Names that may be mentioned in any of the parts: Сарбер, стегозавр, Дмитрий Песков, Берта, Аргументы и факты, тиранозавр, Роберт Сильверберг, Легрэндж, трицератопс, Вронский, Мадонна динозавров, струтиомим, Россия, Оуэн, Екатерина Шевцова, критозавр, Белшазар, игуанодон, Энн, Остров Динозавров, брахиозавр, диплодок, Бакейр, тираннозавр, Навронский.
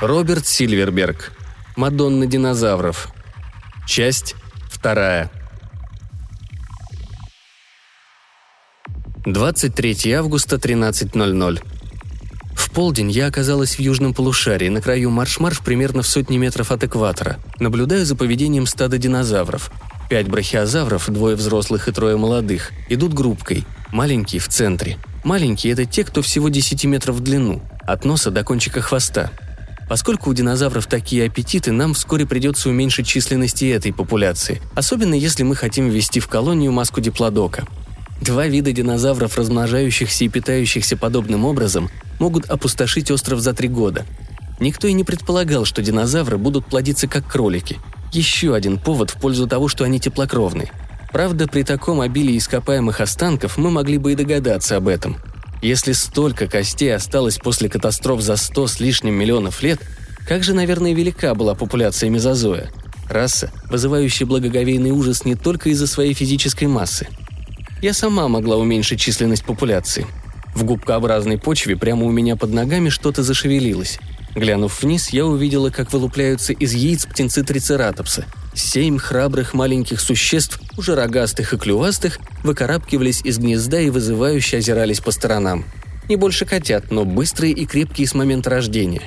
Роберт Сильверберг. Мадонна динозавров. Часть 2. 23 августа, 13:00. В полдень я оказалась в южном полушарии, на краю марш-марш примерно в сотне метров от экватора, наблюдая за поведением стада динозавров. 5 брахиозавров, 2 взрослых и 3 молодых, идут группкой, маленькие в центре. Маленькие – это те, кто всего 10 метров в длину, от носа до кончика хвоста. Поскольку у динозавров такие аппетиты, нам вскоре придется уменьшить численность и этой популяции, особенно если мы хотим ввести в колонию маску диплодока. 2 вида динозавров, размножающихся и питающихся подобным образом, могут опустошить остров за 3 года. Никто и не предполагал, что динозавры будут плодиться как кролики. Еще один повод в пользу того, что они теплокровны. Правда, при таком обилии ископаемых останков мы могли бы и догадаться об этом. Если столько костей осталось после катастроф за 100 с лишним миллионов лет, как же, наверное, велика была популяция мезозоя? Раса, вызывающая благоговейный ужас не только из-за своей физической массы. Я сама могла уменьшить численность популяции. В губкообразной почве прямо у меня под ногами что-то зашевелилось. Глянув вниз, я увидела, как вылупляются из яиц птенцы трицератопса. 7 храбрых маленьких существ, уже рогастых и клювастых, выкарабкивались из гнезда и вызывающе озирались по сторонам. Не больше котят, но быстрые и крепкие с момента рождения.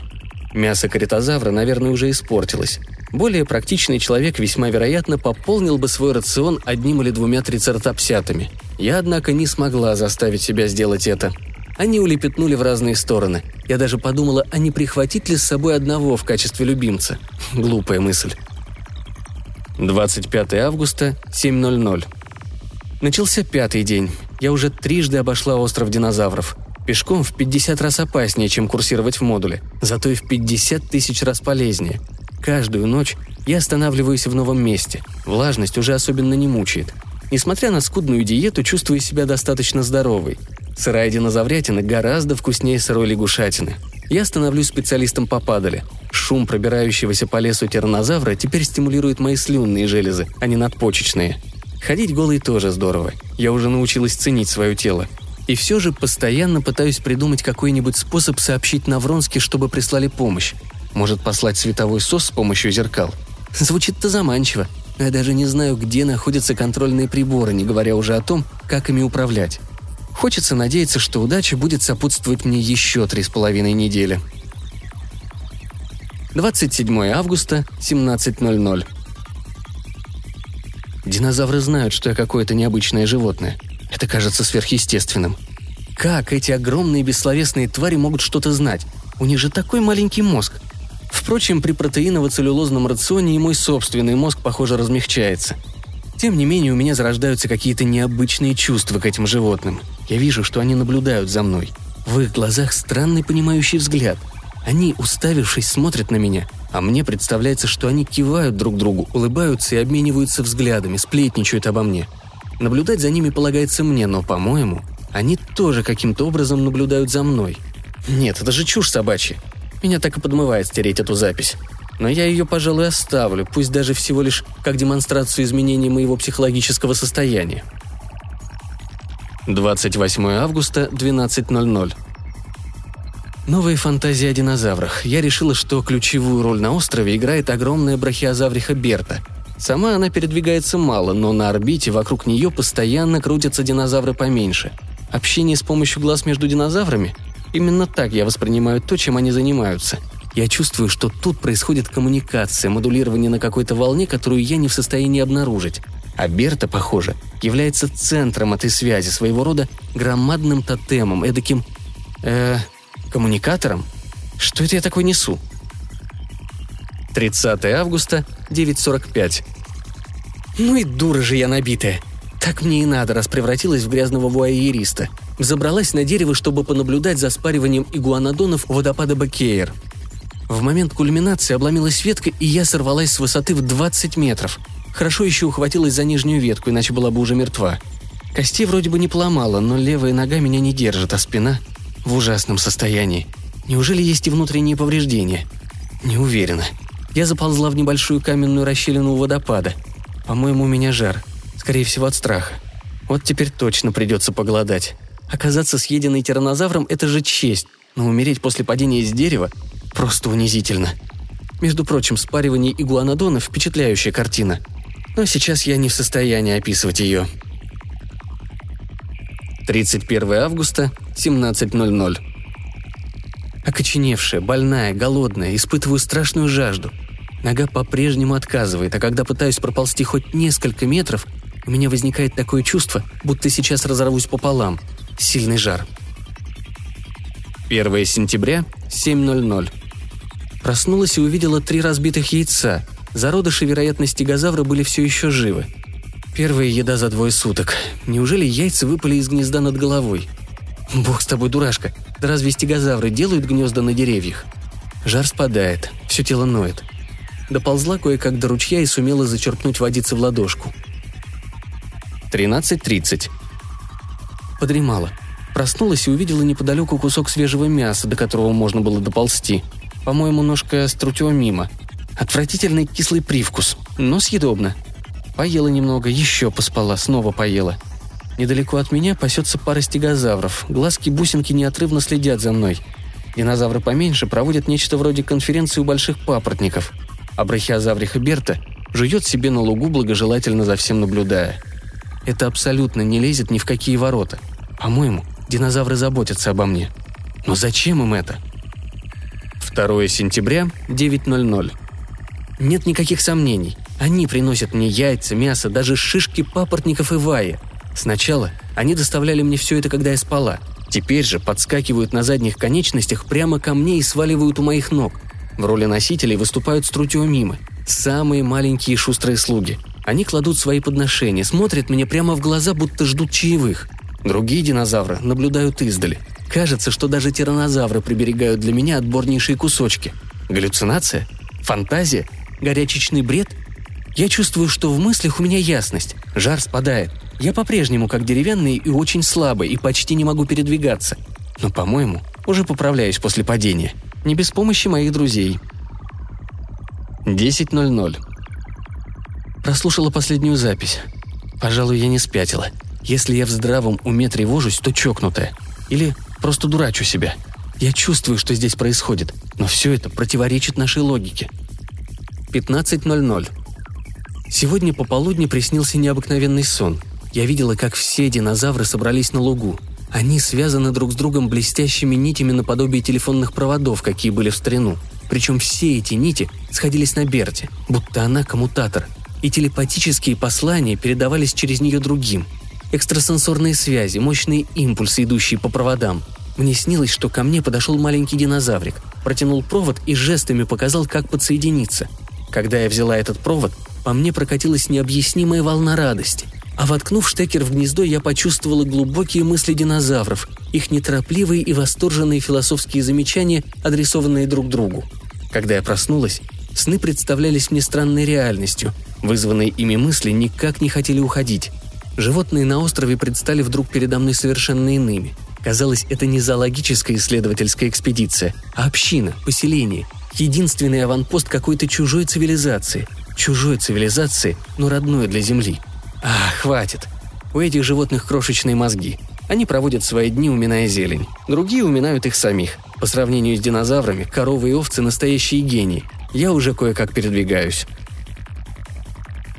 Мясо критозавра, наверное, уже испортилось. Более практичный человек весьма вероятно пополнил бы свой рацион 1 или 2 трицератопсятами. Я, однако, не смогла заставить себя сделать это. Они улепетнули в разные стороны. Я даже подумала, а не прихватить ли с собой одного в качестве любимца. Глупая мысль. 25 августа, 7:00. Начался 5-й день. Я уже трижды обошла остров динозавров. Пешком в 50 раз опаснее, чем курсировать в модуле. Зато и в 50 000 раз полезнее. Каждую ночь я останавливаюсь в новом месте. Влажность уже особенно не мучает. Несмотря на скудную диету, чувствую себя достаточно здоровой. Сырая динозаврятина гораздо вкуснее сырой лягушатины. Я становлюсь специалистом по падали. Шум пробирающегося по лесу тираннозавра теперь стимулирует мои слюнные железы, а не надпочечные. Ходить голой тоже здорово. Я уже научилась ценить свое тело. И все же постоянно пытаюсь придумать какой-нибудь способ сообщить Навронски, чтобы прислали помощь. Может, послать световой сос с помощью зеркал? Звучит-то заманчиво, но я даже не знаю, где находятся контрольные приборы, не говоря уже о том, как ими управлять. Хочется надеяться, что удача будет сопутствовать мне еще 3,5 недели. 27 августа, 17:00. Динозавры знают, что я какое-то необычное животное. Это кажется сверхъестественным. Как эти огромные бессловесные твари могут что-то знать? У них же такой маленький мозг. Впрочем, при протеиново-целлюлозном рационе и мой собственный мозг, похоже, размягчается. Тем не менее, у меня зарождаются какие-то необычные чувства к этим животным. Я вижу, что они наблюдают за мной. В их глазах странный понимающий взгляд. Они, уставившись, смотрят на меня, а мне представляется, что они кивают друг другу, улыбаются и обмениваются взглядами, сплетничают обо мне. Наблюдать за ними полагается мне, но, по-моему, они тоже каким-то образом наблюдают за мной. Нет, это же чушь собачья. Меня так и подмывает стереть эту запись. Но я ее, пожалуй, оставлю, пусть даже всего лишь как демонстрацию изменений моего психологического состояния. 28 августа, 12:00. Новые фантазии о динозаврах. Я решила, что ключевую роль на острове играет огромная брахиозавриха Берта. Сама она передвигается мало, но на орбите вокруг нее постоянно крутятся динозавры поменьше. Общение с помощью глаз между динозаврами? Именно так я воспринимаю то, чем они занимаются. Я чувствую, что тут происходит коммуникация, модулирование на какой-то волне, которую я не в состоянии обнаружить. А Берта, похоже, является центром этой связи, своего рода громадным тотемом, эдаким... коммуникатором? Что это я такое несу? 30 августа, 9:45. Ну и дура же я набитая. Так мне и надо, раз превратилась в грязного вуайериста. Забралась на дерево, чтобы понаблюдать за спариванием игуанодонов у водопада Бакейр. В момент кульминации обломилась ветка, и я сорвалась с высоты в 20 метров. Хорошо еще ухватилась за нижнюю ветку, иначе была бы уже мертва. Костей вроде бы не поломала, но левая нога меня не держит, а спина в ужасном состоянии. Неужели есть и внутренние повреждения? Не уверена. Я заползла в небольшую каменную расщелину у водопада. По-моему, у меня жар. Скорее всего, от страха. Вот теперь точно придется поголодать. Оказаться съеденной тираннозавром – это же честь, но умереть после падения с дерева... Просто унизительно. Между прочим, спаривание игуанодонов – впечатляющая картина. Но сейчас я не в состоянии описывать ее. 31 августа, 17:00. Окоченевшая, больная, голодная, испытываю страшную жажду. Нога по-прежнему отказывает, а когда пытаюсь проползти хоть несколько метров, у меня возникает такое чувство, будто сейчас разорвусь пополам. Сильный жар. 1 сентября, 7:00. Проснулась и увидела 3 разбитых яйца. Зародыши, вероятно, стегозавра были все еще живы. Первая еда за 2 суток. Неужели яйца выпали из гнезда над головой? Бог с тобой, дурашка. Да разве стегозавры делают гнезда на деревьях? Жар спадает, все тело ноет. Доползла кое-как до ручья и сумела зачерпнуть водицы в ладошку. 13:30. Подремала. Проснулась и увидела неподалеку кусок свежего мяса, до которого можно было доползти. По-моему, ножка струтиомима. Отвратительный кислый привкус, но съедобно. Поела немного, еще поспала, снова поела. Недалеко от меня пасется пара стегозавров. Глазки-бусинки неотрывно следят за мной. Динозавры поменьше проводят нечто вроде конференции у больших папоротников. А брахиозавриха Берта жует себе на лугу, благожелательно за всем наблюдая. Это абсолютно не лезет ни в какие ворота. По-моему, динозавры заботятся обо мне. Но зачем им это? 2 сентября, 9:00. Нет никаких сомнений. Они приносят мне яйца, мясо, даже шишки папоротников и вайя. Сначала они доставляли мне все это, когда я спала. Теперь же подскакивают на задних конечностях прямо ко мне и сваливают у моих ног. В роли носителей выступают струтиомимы, самые маленькие шустрые слуги. Они кладут свои подношения, смотрят мне прямо в глаза, будто ждут чаевых. Другие динозавры наблюдают издали. Кажется, что даже тираннозавры приберегают для меня отборнейшие кусочки. Галлюцинация? Фантазия? Горячечный бред? Я чувствую, что в мыслях у меня ясность. Жар спадает. Я по-прежнему как деревянный и очень слабый, и почти не могу передвигаться. Но, по-моему, уже поправляюсь после падения. Не без помощи моих друзей. 10:00. Прослушала последнюю запись. Пожалуй, я не спятила. Если я в здравом уме тревожусь, то чокнутая. Или просто дурачу себя. Я чувствую, что здесь происходит, но все это противоречит нашей логике. 15:00. Сегодня пополудни приснился необыкновенный сон. Я видела, как все динозавры собрались на лугу. Они связаны друг с другом блестящими нитями наподобие телефонных проводов, какие были в старину. Причем все эти нити сходились на Берте, будто она коммутатор. И телепатические послания передавались через нее другим. Экстрасенсорные связи, мощные импульсы, идущие по проводам. Мне снилось, что ко мне подошел маленький динозаврик, протянул провод и жестами показал, как подсоединиться. Когда я взяла этот провод, по мне прокатилась необъяснимая волна радости. А воткнув штекер в гнездо, я почувствовала глубокие мысли динозавров, их неторопливые и восторженные философские замечания, адресованные друг другу. Когда я проснулась, сны представлялись мне странной реальностью. Вызванные ими мысли никак не хотели уходить. Животные на острове предстали вдруг передо мной совершенно иными. Казалось, это не зоологическая исследовательская экспедиция, а община, поселение, единственный аванпост какой-то чужой цивилизации. Чужой цивилизации, но родной для Земли. А, хватит. У этих животных крошечные мозги. Они проводят свои дни, уминая зелень. Другие уминают их самих. По сравнению с динозаврами, коровы и овцы – настоящие гении. Я уже кое-как передвигаюсь.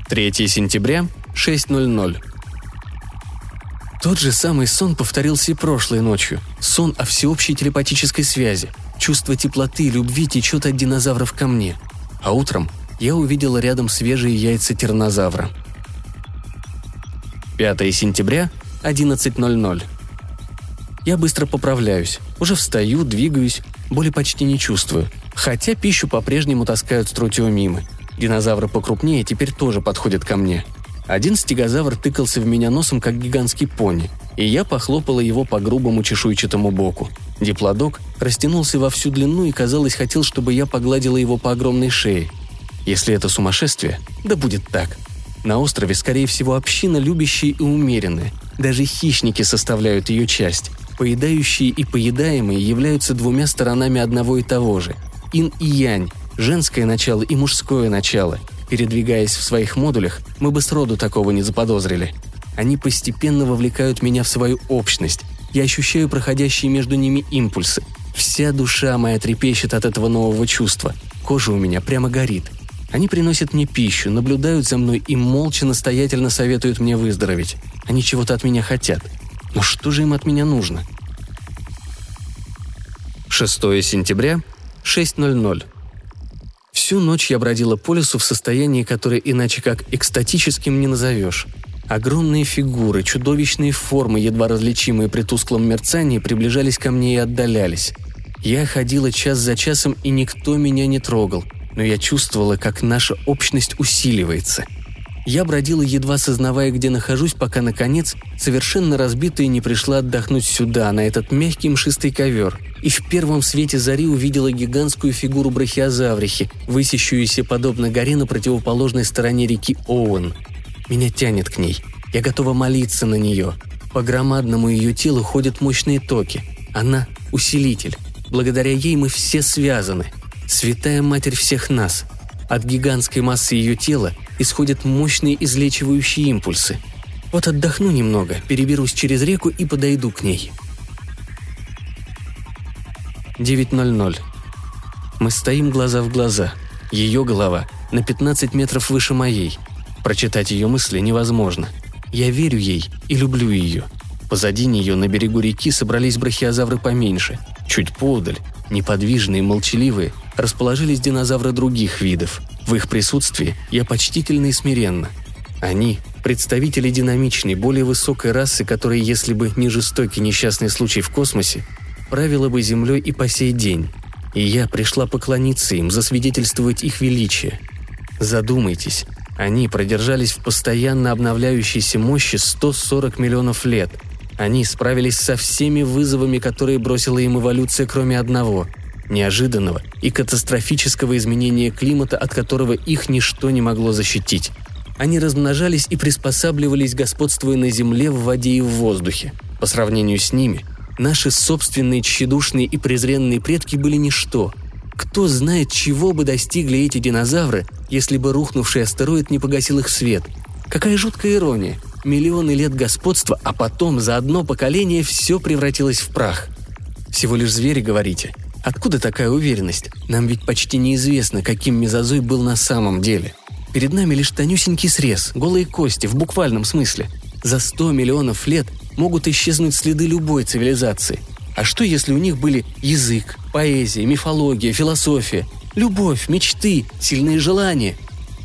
3 сентября, 6:00. Тот же самый сон повторился и прошлой ночью. Сон о всеобщей телепатической связи. Чувство теплоты и любви течет от динозавров ко мне. А утром я увидела рядом свежие яйца тираннозавра. 5 сентября, 11:00. Я быстро поправляюсь. Уже встаю, двигаюсь, боли почти не чувствую. Хотя пищу по-прежнему таскают струтиомимы. Динозавры покрупнее теперь тоже подходят ко мне. Один стегозавр тыкался в меня носом, как гигантский пони, и я похлопала его по грубому чешуйчатому боку. Диплодок растянулся во всю длину и, казалось, хотел, чтобы я погладила его по огромной шее. Если это сумасшествие, да будет так. На острове, скорее всего, община, любящая и умеренная. Даже хищники составляют ее часть. Поедающие и поедаемые являются двумя сторонами одного и того же. Ин и янь, женское начало и мужское начало. Передвигаясь в своих модулях, мы бы сроду такого не заподозрили. Они постепенно вовлекают меня в свою общность. Я ощущаю проходящие между ними импульсы. Вся душа моя трепещет от этого нового чувства. Кожа у меня прямо горит. Они приносят мне пищу, наблюдают за мной и молча настоятельно советуют мне выздороветь. Они чего-то от меня хотят. Но что же им от меня нужно? 6 сентября, 6:00. Всю ночь я бродила по лесу в состоянии, которое иначе как экстатическим не назовешь. Огромные фигуры, чудовищные формы, едва различимые при тусклом мерцании, приближались ко мне и отдалялись. Я ходила час за часом, и никто меня не трогал, но я чувствовала, как наша общность усиливается. Я бродила, едва сознавая, где нахожусь, пока, наконец, совершенно разбитая не пришла отдохнуть сюда, на этот мягкий мшистый ковер, и в первом свете зари увидела гигантскую фигуру брахиозаврихи, высящуюся подобно горе на противоположной стороне реки Оуэн. Меня тянет к ней. Я готова молиться на нее. По громадному ее телу ходят мощные токи. Она – усилитель. Благодаря ей мы все связаны. Святая Матерь всех нас. От гигантской массы ее тела исходят мощные излечивающие импульсы. Вот отдохну немного, переберусь через реку и подойду к ней. 9:00. Мы стоим глаза в глаза. Ее голова на 15 метров выше моей. Прочитать ее мысли невозможно. Я верю ей и люблю ее. Позади нее на берегу реки собрались брахиозавры поменьше. Чуть поодаль, неподвижные, молчаливые, расположились динозавры других видов. В их присутствии я почтительно и смиренно. Они – представители динамичной, более высокой расы, которая, если бы не жестокий несчастный случай в космосе, правила бы землей и по сей день. И я пришла поклониться им, засвидетельствовать их величие. Задумайтесь – они продержались в постоянно обновляющейся мощи 140 миллионов лет. Они справились со всеми вызовами, которые бросила им эволюция, кроме одного – неожиданного и катастрофического изменения климата, от которого их ничто не могло защитить. Они размножались и приспосабливались, господствуя на земле, в воде и в воздухе. По сравнению с ними, наши собственные тщедушные и презренные предки были ничто. Кто знает, чего бы достигли эти динозавры, если бы рухнувший астероид не погасил их свет. Какая жуткая ирония. Миллионы лет господства, а потом за одно поколение все превратилось в прах. Всего лишь звери, говорите? Откуда такая уверенность? Нам ведь почти неизвестно, каким мезозой был на самом деле. Перед нами лишь тонюсенький срез, голые кости, в буквальном смысле. За 100 миллионов лет могут исчезнуть следы любой цивилизации. А что, если у них были язык, поэзия, мифология, философия, любовь, мечты, сильные желания?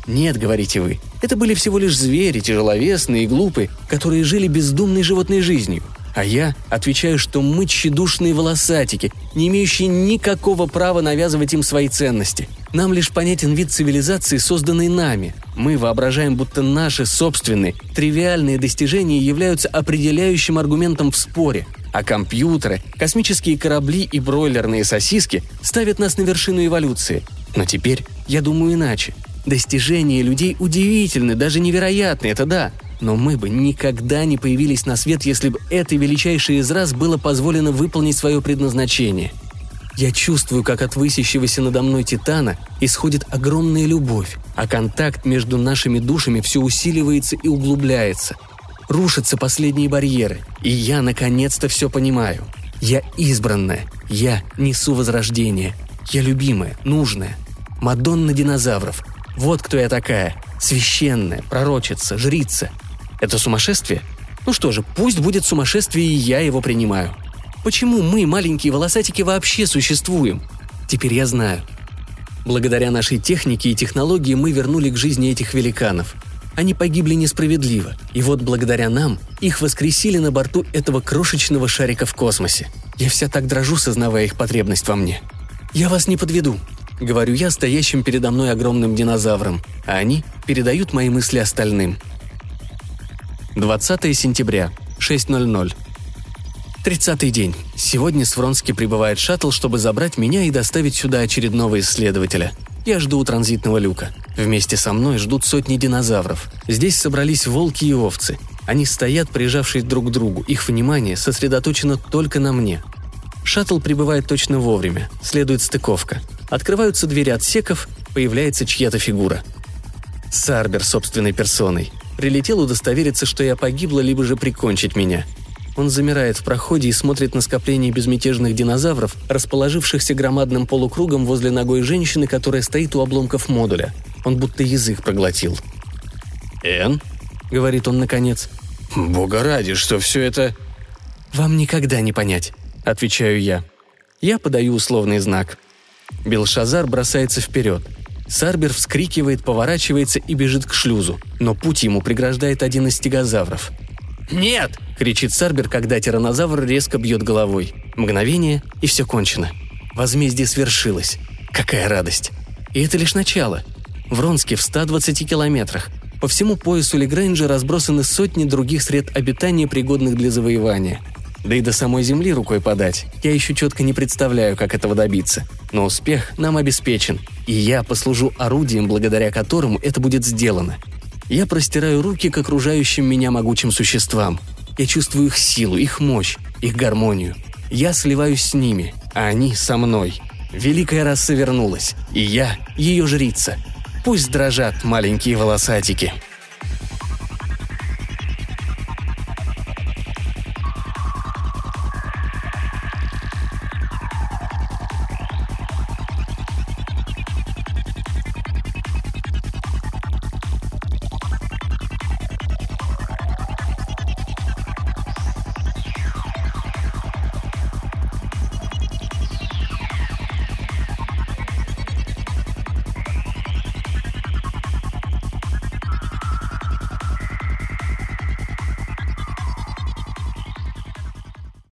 Нет, говорите вы, это были всего лишь звери, тяжеловесные и глупые, которые жили бездумной животной жизнью. А я отвечаю, что мы тщедушные волосатики, не имеющие никакого права навязывать им свои ценности. Нам лишь понятен вид цивилизации, созданный нами. Мы воображаем, будто наши собственные, тривиальные достижения являются определяющим аргументом в споре. А компьютеры, космические корабли и бройлерные сосиски ставят нас на вершину эволюции. Но теперь я думаю иначе. Достижения людей удивительны, даже невероятны, это да. Но мы бы никогда не появились на свет, если бы этой величайшей из рас было позволено выполнить свое предназначение. Я чувствую, как от высящегося надо мной Титана исходит огромная любовь, а контакт между нашими душами все усиливается и углубляется. Рушатся последние барьеры, и я наконец-то все понимаю. Я избранная, я несу возрождение, я любимая, нужная. Мадонна динозавров. Вот кто я такая. Священная, пророчица, жрица. Это сумасшествие? Ну что же, пусть будет сумасшествие, и я его принимаю. Почему мы, маленькие волосатики, вообще существуем? Теперь я знаю. Благодаря нашей технике и технологии мы вернули к жизни этих великанов. Они погибли несправедливо, и вот благодаря нам их воскресили на борту этого крошечного шарика в космосе. Я вся так дрожу, сознавая их потребность во мне. «Я вас не подведу», — говорю я стоящим передо мной огромным динозаврам, а они передают мои мысли остальным. 20 сентября, 6:00. 30-й день. Сегодня с Вронски прибывает шаттл, чтобы забрать меня и доставить сюда очередного исследователя. Я жду у транзитного люка. Вместе со мной ждут сотни динозавров. Здесь собрались волки и овцы. Они стоят, прижавшись друг к другу. Их внимание сосредоточено только на мне. Шаттл прибывает точно вовремя. Следует стыковка. Открываются двери отсеков, появляется чья-то фигура. Сарбер собственной персоной. Прилетел удостовериться, что я погибла, либо же прикончить меня. Он замирает в проходе и смотрит на скопление безмятежных динозавров, расположившихся громадным полукругом возле ногой женщины, которая стоит у обломков модуля. Он будто язык проглотил. «Энн?» — говорит он наконец. «Бога ради, что все это...» «Вам никогда не понять», — отвечаю я. Я подаю условный знак. Белшазар бросается вперед. Сарбер вскрикивает, поворачивается и бежит к шлюзу, но путь ему преграждает один из стегозавров. «Нет!» – кричит Сарбер, когда тиранозавр резко бьет головой. Мгновение, и все кончено. Возмездие свершилось. Какая радость! И это лишь начало. Вронский в 120 километрах. По всему поясу Легрэнджа разбросаны сотни других сред обитания, пригодных для завоевания. Да и до самой Земли рукой подать. Я еще четко не представляю, как этого добиться. Но успех нам обеспечен, и я послужу орудием, благодаря которому это будет сделано. Я простираю руки к окружающим меня могучим существам. Я чувствую их силу, их мощь, их гармонию. Я сливаюсь с ними, а они со мной. Великая раса вернулась, и я ее жрица. Пусть дрожат маленькие волосатики».